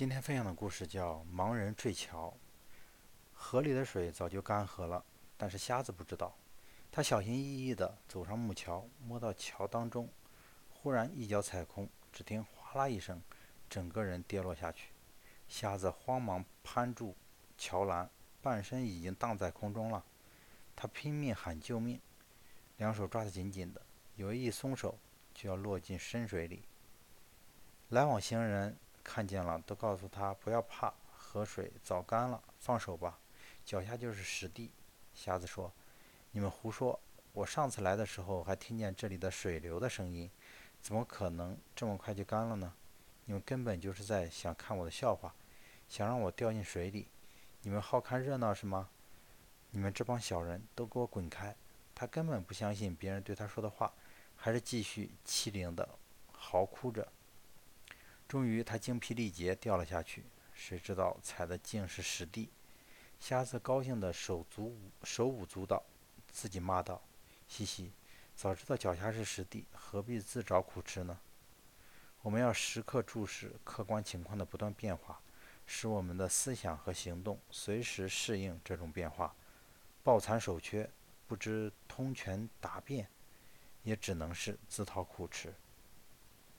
今天分享的故事叫《盲人坠桥》。河里的水早就干涸了，但是瞎子不知道。他小心翼翼地走上木桥，摸到桥当中，忽然一脚踩空，只听哗啦一声，整个人跌落下去。瞎子慌忙攀住桥栏，半身已经荡在空中了。他拼命喊救命，两手抓得紧紧的，有一松手就要落进深水里。来往行人看见了，都告诉他不要怕，河水早干了，放手吧，脚下就是实地。瞎子说：“你们胡说，我上次来的时候还听见这里的水流的声音，怎么可能这么快就干了呢？你们根本就是在想看我的笑话，想让我掉进水里。你们好看热闹是吗？你们这帮小人都给我滚开！”他根本不相信别人对他说的话，还是继续凄凌的嚎哭着。终于，他精疲力竭掉了下去，谁知道踩的竟是实地。瞎子高兴的手舞足蹈，自己骂道：“嘻嘻，早知道脚下是实地，何必自找苦吃呢？”我们要时刻注视客观情况的不断变化，使我们的思想和行动随时适应这种变化。抱残守缺，不知通权达变，也只能是自讨苦吃。